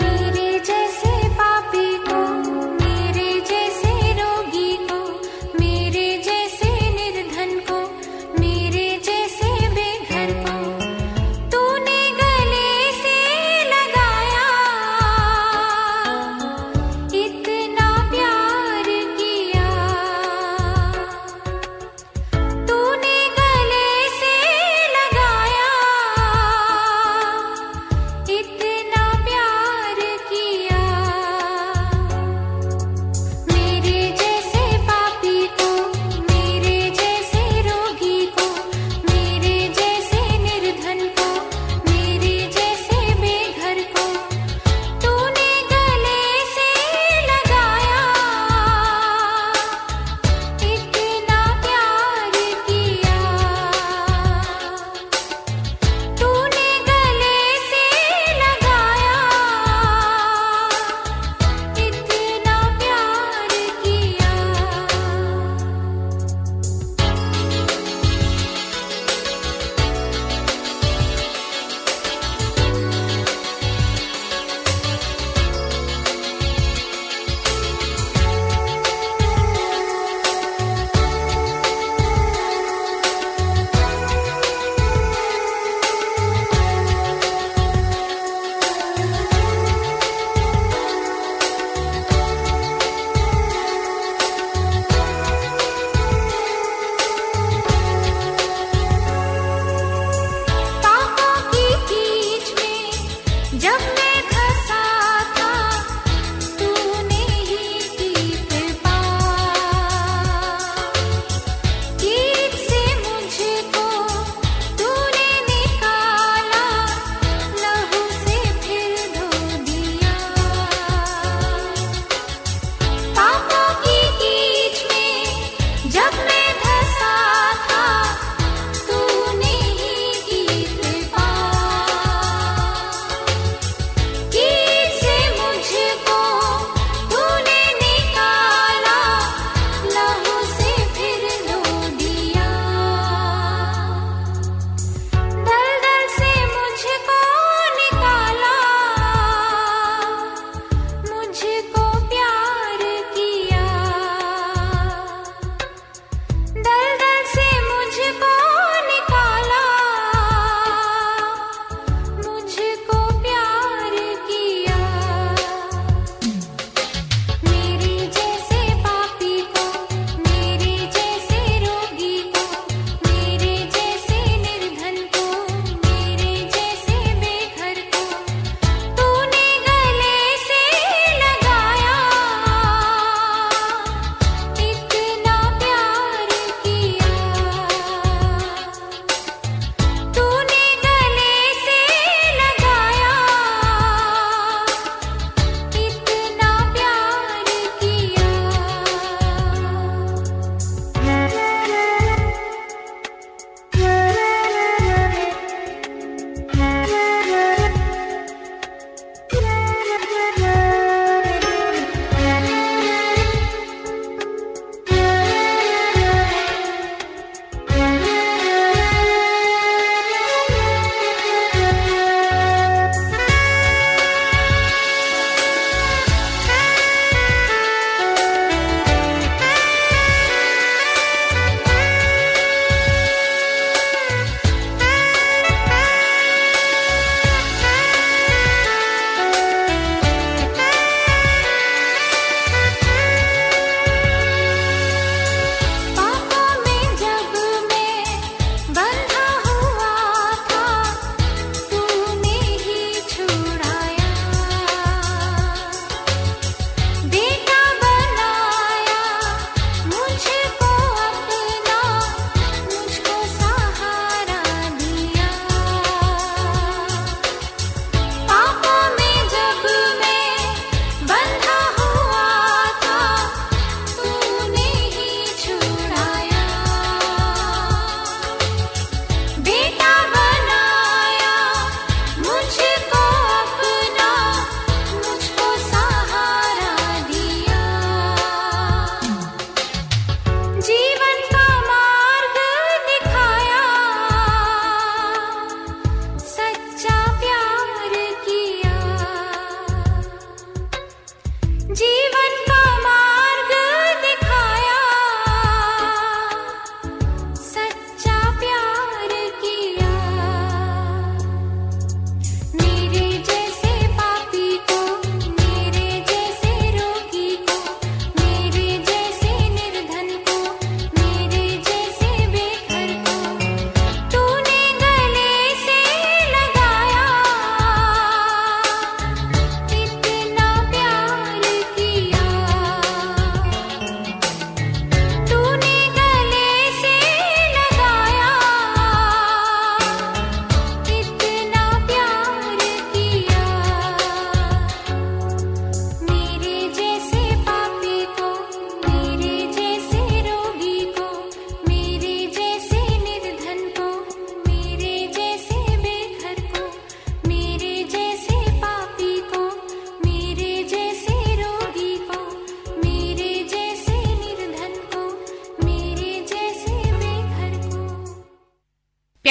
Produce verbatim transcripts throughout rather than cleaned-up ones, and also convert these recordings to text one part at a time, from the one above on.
मेरे जैसे पापी को, मेरे जैसे रोगी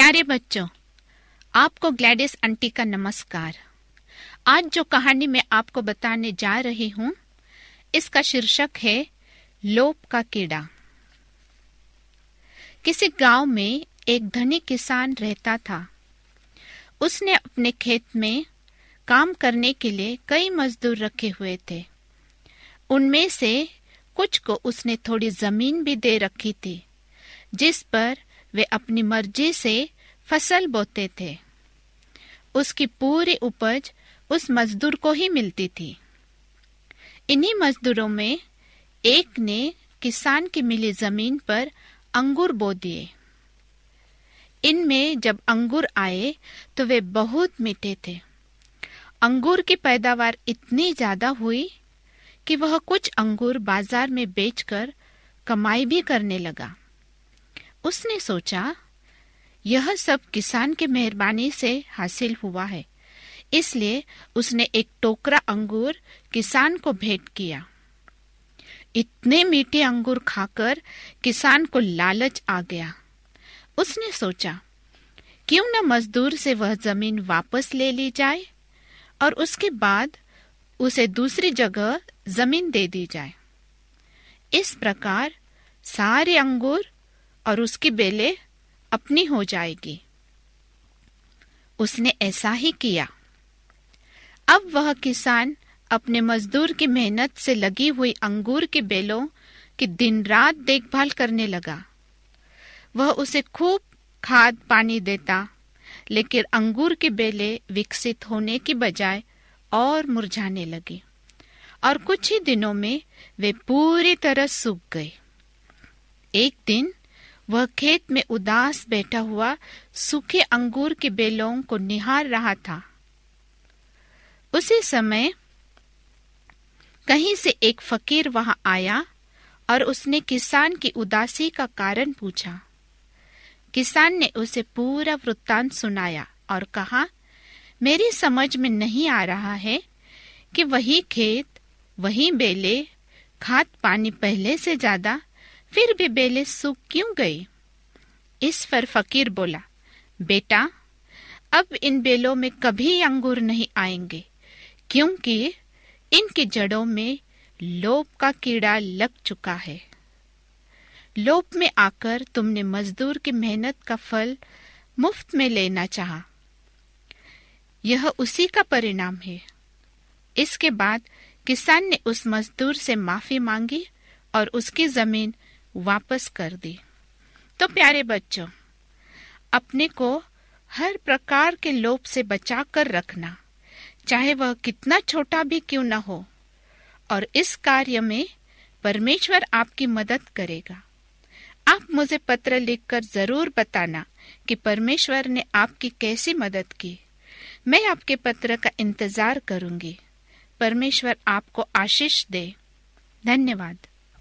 प्यारे बच्चों, आपको ग्लैडिस आंटी का नमस्कार। आज जो कहानी मैं आपको बताने जा रही हूँ, इसका शीर्षक है लोभ का कीड़ा। किसी गांव में एक धनी किसान रहता था। उसने अपने खेत में काम करने के लिए कई मजदूर रखे हुए थे। उनमें से कुछ को उसने थोड़ी जमीन भी दे रखी थी, जिस पर वे अपनी मर्जी से फसल बोते थे। उसकी पूरी उपज उस मजदूर को ही मिलती थी। इन्हीं मजदूरों में एक ने किसान की मिली जमीन पर अंगूर बो दिए। इनमें जब अंगूर आए तो वे बहुत मीठे थे। अंगूर की पैदावार इतनी ज्यादा हुई कि वह कुछ अंगूर बाजार में बेचकर कमाई भी करने लगा। उसने सोचा, यह सब किसान की मेहरबानी से हासिल हुआ है। इसलिए उसने एक टोकरा अंगूर किसान को भेंट किया। इतने मीठे अंगूर खाकर किसान को लालच आ गया। उसने सोचा, क्यों न मजदूर से वह जमीन वापस ले ली जाए और उसके बाद उसे दूसरी जगह जमीन दे दी जाए। इस प्रकार सारे अंगूर और उसकी बेले अपनी हो जाएगी। उसने ऐसा ही किया। अब वह किसान अपने मजदूर की मेहनत से लगी हुई अंगूर की बेलों की दिन रात देखभाल करने लगा। वह उसे खूब खाद पानी देता, लेकिन अंगूर की बेलें विकसित होने की बजाय और मुरझाने लगी और कुछ ही दिनों में वे पूरी तरह सूख गई। एक दिन वह खेत में उदास बैठा हुआ सूखे अंगूर की बेलों को निहार रहा था। उसी समय कहीं से एक फकीर वहां आया और उसने किसान की उदासी का कारण पूछा। किसान ने उसे पूरा वृत्तांत सुनाया और कहा, मेरी समझ में नहीं आ रहा है कि वही खेत, वही बेले, खाद पानी पहले से ज्यादा, फिर भी बेले सूख क्यों गई। इस पर फकीर बोला, बेटा, अब इन बेलों में कभी अंगूर नहीं आएंगे, क्योंकि इनकी जड़ों में लोभ का कीड़ा लग चुका है। लोभ में आकर तुमने मजदूर की मेहनत का फल मुफ्त में लेना चाहा। यह उसी का परिणाम है। इसके बाद किसान ने उस मजदूर से माफी मांगी और उसकी जमीन वापस कर दी। तो प्यारे बच्चों, अपने को हर प्रकार के लोभ से बचा कर रखना, चाहे वह कितना छोटा भी क्यों न हो, और इस कार्य में परमेश्वर आपकी मदद करेगा। आप मुझे पत्र लिखकर जरूर बताना कि परमेश्वर ने आपकी कैसी मदद की। मैं आपके पत्र का इंतजार करूंगी। परमेश्वर आपको आशीष दे। धन्यवाद।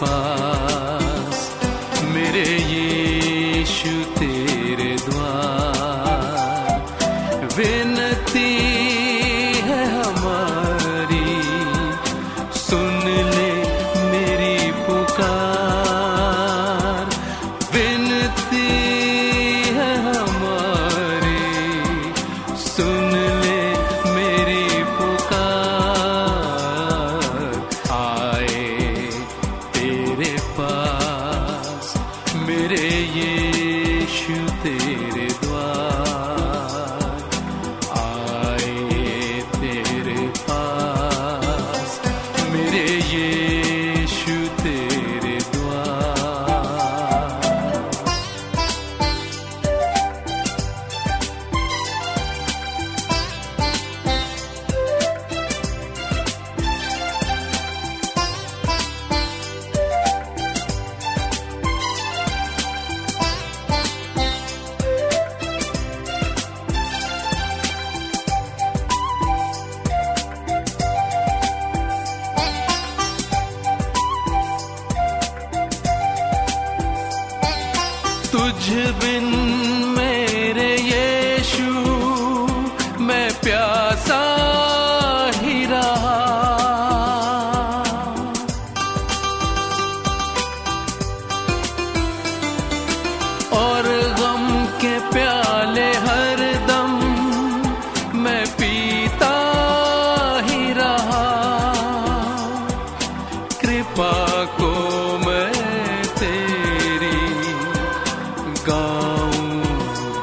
पास, मेरे यीशु तेरे द्वार। विनती है हमारी, सुन ले मेरी पुकार। विनती है हमारी, सुन ले मेरी पुकार। आए तेरे पास, मेरे यीशु तेरे द्वार। आए तेरे पास, मेरे यीशु तेरे द्वार। तुझ बिन मेरे यीशु मैं प्यासा ही रहा। और गम के प्याले हर दम मैं पीता ही रहा। कृपा को मैं तेरी गाऊं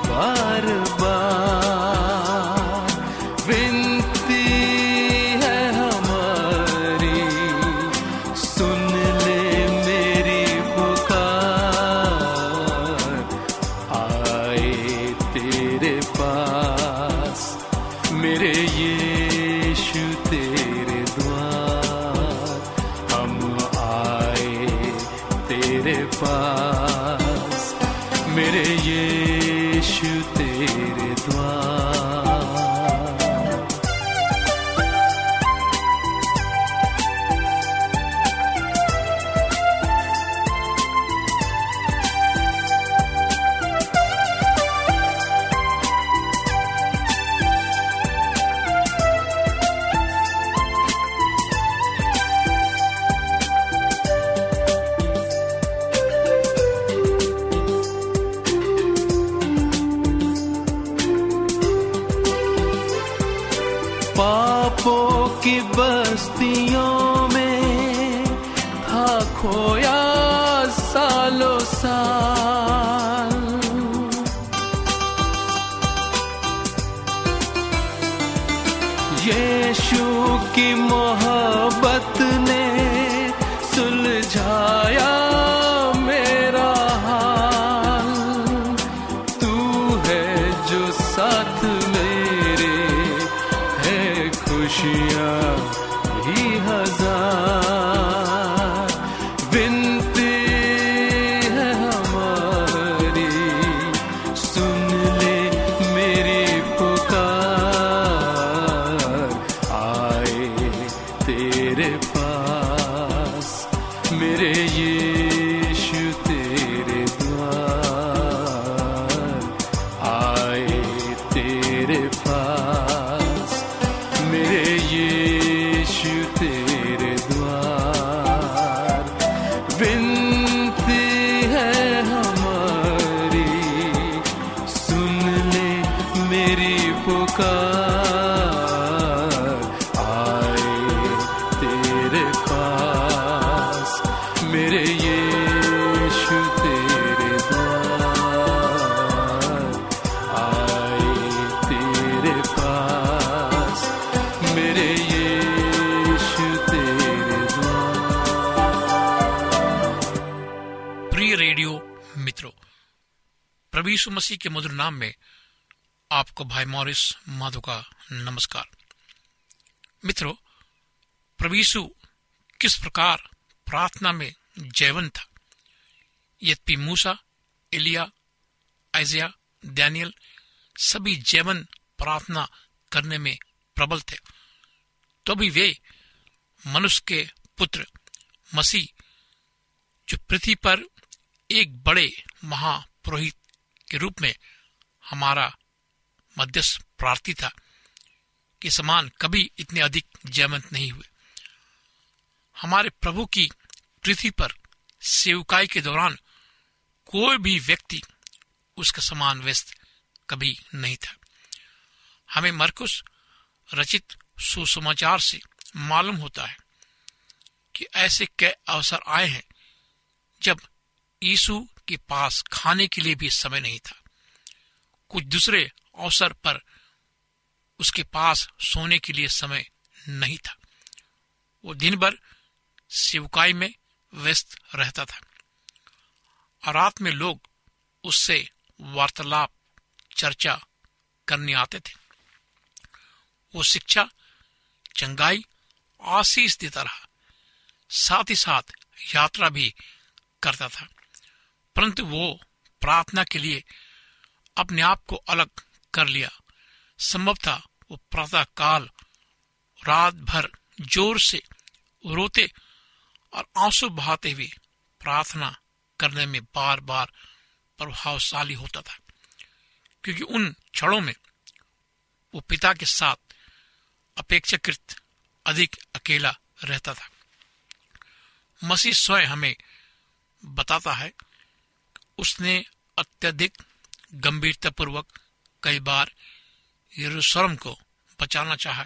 बार बार। विनती है हमारी, सुन ले मेरी पुकार। आए तेरे पास, मेरे यीशु तेरे द्वार। हम आए तेरे पास, मेरे यीशु तेरे द्वार। पापों की बस्तियों में था खोया सालों साल। यीशु की मोहब्बत ने सुलझाया मेरा हाल। तू है जो साथ मेरे, खुशियाँ भी हजार। विनती है हमारी, सुन ले मेरी पुकार। आए तेरे पास, मेरे यीशु तेरे द्वार। आए तेरे पास, मेरे यीशु तेरे द्वार। विनती है हमारी, सुन ले मेरी पुकार। आए तेरे पास, मेरे यीशु तेरे द्वार। आए तेरे पास, मेरे यीशु तेरे द्वार। प्रिय रेडियो मित्रों, प्रभु यीशु मसीह के मधुर नाम में आपको भाई मॉरिस माधो का नमस्कार। मित्रों, प्रभु यीशु किस प्रकार प्रार्थना में जयवंत था। यद्यपि मूसा, एलिया, आइजिया, दानियल सभी जयवंत प्रार्थना करने में प्रबल थे, तो भी वे मनुष्य के पुत्र मसीह जो पृथ्वी पर एक बड़े महापुरोहित के रूप में हमारा मध्यस्थ प्रार्थी था, के समान कभी इतने अधिक जयमंत नहीं हुए। हमारे प्रभु की पृथ्वी पर सेवकाई के दौरान कोई भी व्यक्ति उसका समान व्यस्त कभी नहीं था। हमें मरकुस रचित सुसमाचार से मालूम होता है कि ऐसे कई अवसर आए हैं जब यीशु के पास खाने के लिए भी समय नहीं था। कुछ दूसरे अवसर पर उसके पास सोने के लिए समय नहीं था। वो दिन भर सेवकाई में व्यस्त रहता था और रात में लोग उससे वार्तालाप चर्चा करने आते थे। वो शिक्षा, चंगाई, आशीष देता रहा, साथ ही साथ यात्रा भी करता था, परंतु वो प्रार्थना के लिए अपने आप को अलग कर लिया। संभव था वो प्रातः काल रात भर जोर से रोते और आंसू बहाते हुए प्रार्थना करने में बार बार प्रभावशाली होता था, क्योंकि उन क्षणों में वो पिता के साथ अपेक्षाकृत अधिक अकेला रहता था। मसीह स्वयं हमें बताता है उसने अत्यधिक गंभीरतापूर्वक कई बार यरूशलेम को बचाना चाहा।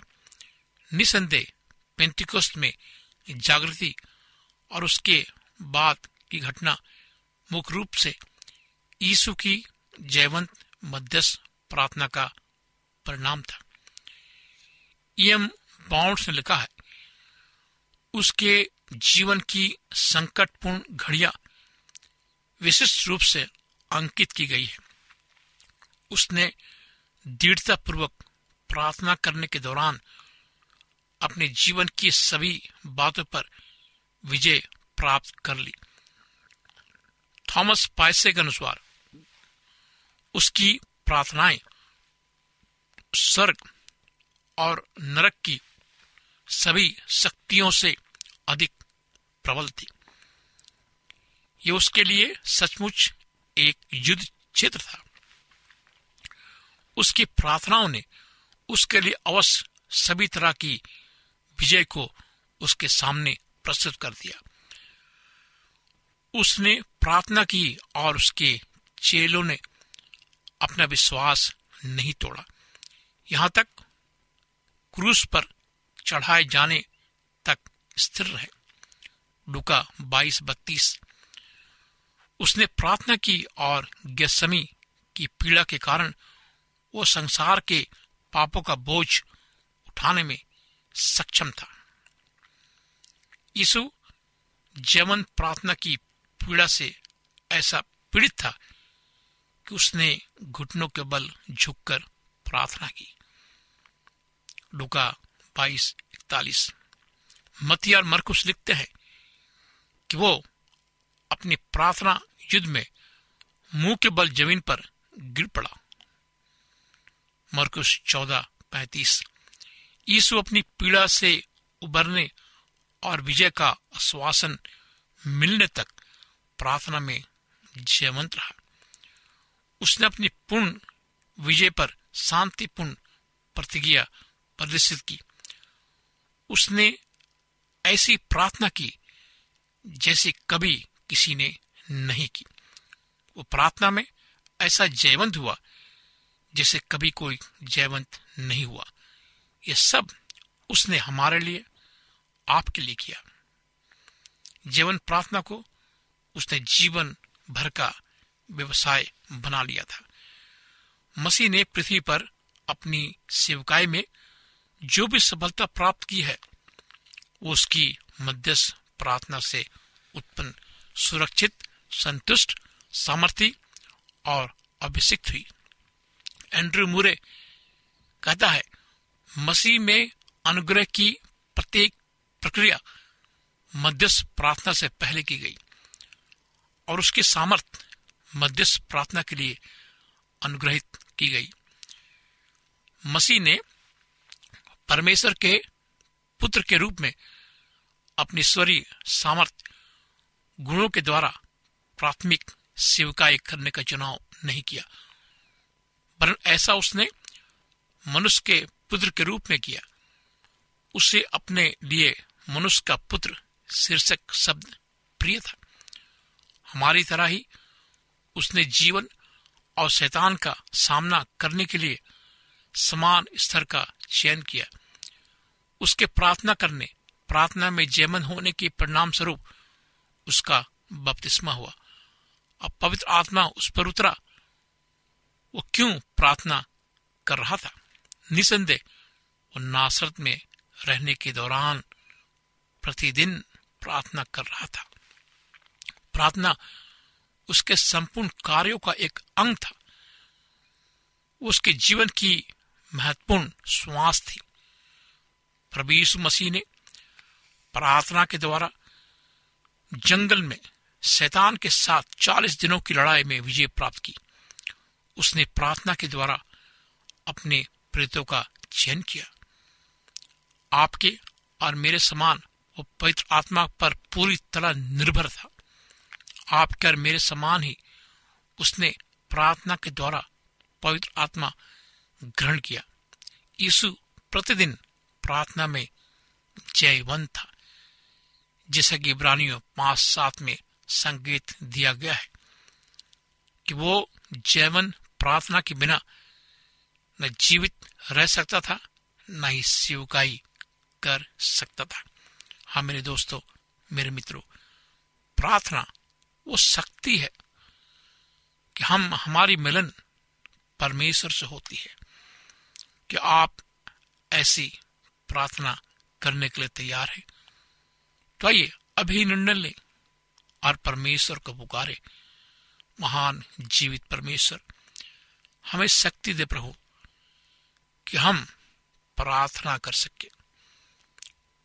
निसंदेह पेंटिकोस्ट में जागृति और उसके बाद की घटना मुख्य रूप से यीशु की जयवंत मध्यस्थ प्रार्थना का परिणाम था। ई एम बाउंड ने लिखा है, उसके जीवन की संकटपूर्ण घड़ियां विशिष्ट रूप से अंकित की गई है। उसने दृढ़तापूर्वक प्रार्थना करने के दौरान अपने जीवन की सभी बातों पर विजय प्राप्त कर ली। थॉमस पायसे के अनुसार उसकी प्रार्थनाएं स्वर्ग और नरक की सभी शक्तियों से अधिक प्रबल थी। ये उसके लिए सचमुच एक युद्ध क्षेत्र था। उसकी प्रार्थनाओं ने उसके लिए अवश्य सभी तरह की विजय को उसके सामने प्रस्तुत कर दिया। उसने प्रार्थना की और उसके चेलों ने अपना विश्वास नहीं तोड़ा। यहां तक क्रूस पर चढ़ाए जाने तक स्थिर रहे। लूका बाईस बत्तीस। उसने प्रार्थना की और गैसमी की पीड़ा के कारण वो संसार के पापों का बोझ उठाने में सक्षम था। यीशु जयवंत प्रार्थना की पीड़ा से ऐसा पीड़ित था कि उसने घुटनों के बल झुककर प्रार्थना की। लूका बाईस इकतालीस। मत्ती और मरकुस लिखते हैं कि वो अपनी प्रार्थना युद्ध में मुंह के बल जमीन पर गिर पड़ा। मरकुस चौदह पैंतीस। यीशु अपनी पीड़ा से उबरने और विजय का आश्वासन मिलने तक प्रार्थना में जयवंत रहा। उसने अपनी पूर्ण विजय पर शांतिपूर्ण प्रतिज्ञा प्रदर्शित की। उसने ऐसी प्रार्थना की जैसे कभी किसी ने नहीं की। वो प्रार्थना में ऐसा जयवंत हुआ जैसे कभी कोई जयवंत नहीं हुआ। ये सब उसने हमारे लिए, आपके लिए किया। जयवंत प्रार्थना को उसने जीवन भर का व्यवसाय बना लिया था। मसीह ने पृथ्वी पर अपनी सेवकाई में जो भी सफलता प्राप्त की है वो उसकी मध्यस्थ प्रार्थना से उत्पन्न सुरक्षित, संतुष्ट, सामर्थी और अभिषिक्त हुई। एंड्रयू मूरे कहता है, मसीह में अनुग्रह की प्रत्येक प्रक्रिया मध्यस्थ प्रार्थना से पहले की गई और उसकी सामर्थ मध्यस्थ प्रार्थना के लिए अनुग्रहित की गई। मसीह ने परमेश्वर के पुत्र के रूप में अपनी ईश्वरीय सामर्थ गुरुओं के द्वारा प्राथमिक सेवकाई करने का चुनाव नहीं किया, पर ऐसा उसने मनुष्य के पुत्र के रूप में किया। उसे अपने लिए मनुष्य का पुत्र शीर्षक शब्द प्रिय था। हमारी तरह ही उसने जीवन और शैतान का सामना करने के लिए समान स्तर का चयन किया। उसके प्रार्थना करने प्रार्थना में जयमन होने के परिणाम स्वरूप उसका बपतिस्मा हुआ। अब पवित्र आत्मा उस पर उतरा। वो क्यों प्रार्थना कर रहा था? निसंदेह वो नासरत में रहने के दौरान प्रतिदिन प्रार्थना कर रहा था। प्रार्थना उसके संपूर्ण कार्यों का एक अंग था। उसके जीवन की महत्वपूर्ण श्वास थी। प्रभु यीशु मसीह ने प्रार्थना के द्वारा जंगल में शैतान के साथ चालीस दिनों की लड़ाई में विजय प्राप्त की। उसने प्रार्थना के द्वारा अपने प्रेरितों का चयन किया। आपके और मेरे समान वो पवित्र आत्मा पर पूरी तरह निर्भर था। आपके और मेरे समान ही उसने प्रार्थना के द्वारा पवित्र आत्मा ग्रहण किया। यीशु प्रतिदिन प्रार्थना में जयवंत था, जैसा कि इब्रानियों पांच सात में संकेत दिया गया है कि वो जयवन प्रार्थना के बिना न जीवित रह सकता था, न ही सेवकाई कर सकता था। हाँ मेरे दोस्तों, मेरे मित्रों, प्रार्थना वो शक्ति है कि हम हमारी मिलन परमेश्वर से होती है। कि आप ऐसी प्रार्थना करने के लिए तैयार हैं तो आइए अभी निर्णय लें और परमेश्वर को पुकारे। महान जीवित परमेश्वर, हमें शक्ति दे प्रभु कि हम प्रार्थना कर सके,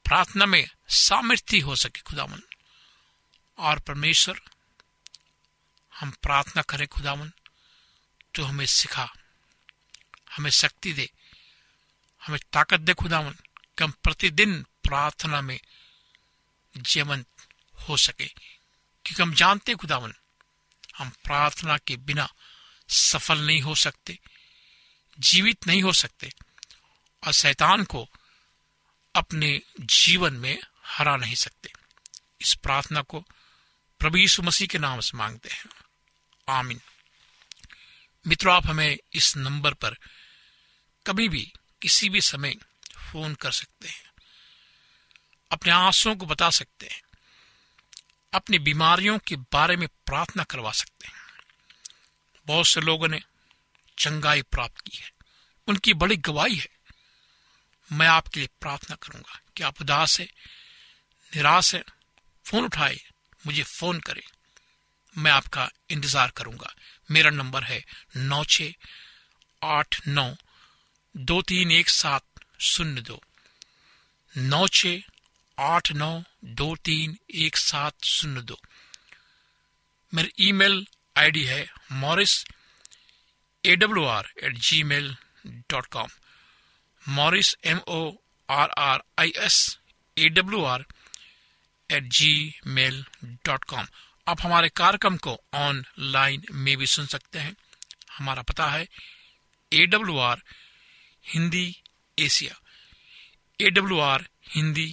प्रार्थना में सामर्थ्य हो सके खुदावन। और परमेश्वर, हम प्रार्थना करें खुदावन, तो हमें सिखा, हमें शक्ति दे, हमें ताकत दे खुदावन कि हम प्रतिदिन प्रार्थना में जीवंत हो सके। क्योंकि हम जानते हैं खुदावन, हम प्रार्थना के बिना सफल नहीं हो सकते, जीवित नहीं हो सकते और शैतान को अपने जीवन में हरा नहीं सकते। इस प्रार्थना को प्रभु यीशु मसीह के नाम से मांगते हैं, आमीन। मित्रों, आप हमें इस नंबर पर कभी भी किसी भी समय फोन कर सकते हैं, अपने आंसुओं को बता सकते हैं, अपनी बीमारियों के बारे में प्रार्थना करवा सकते हैं। बहुत से लोगों ने चंगाई प्राप्त की है, उनकी बड़ी गवाही है। मैं आपके लिए प्रार्थना करूंगा कि आप उदास है, निराश है, फोन उठाए, मुझे फोन करें, मैं आपका इंतजार करूंगा। मेरा नंबर है नौ छ आठ नौ दो तीन एक सात शून्य दो नौ छ आठ नौ दो तीन एक सात शून्य दो। मेरी ईमेल आईडी है Morris A W R at Gmail dot com, Morris M O R R I S A W R at Gmail dot com. आप हमारे कार्यक्रम को ऑनलाइन में भी सुन सकते हैं। हमारा पता है A W R Hindi Asia, A W R Hindi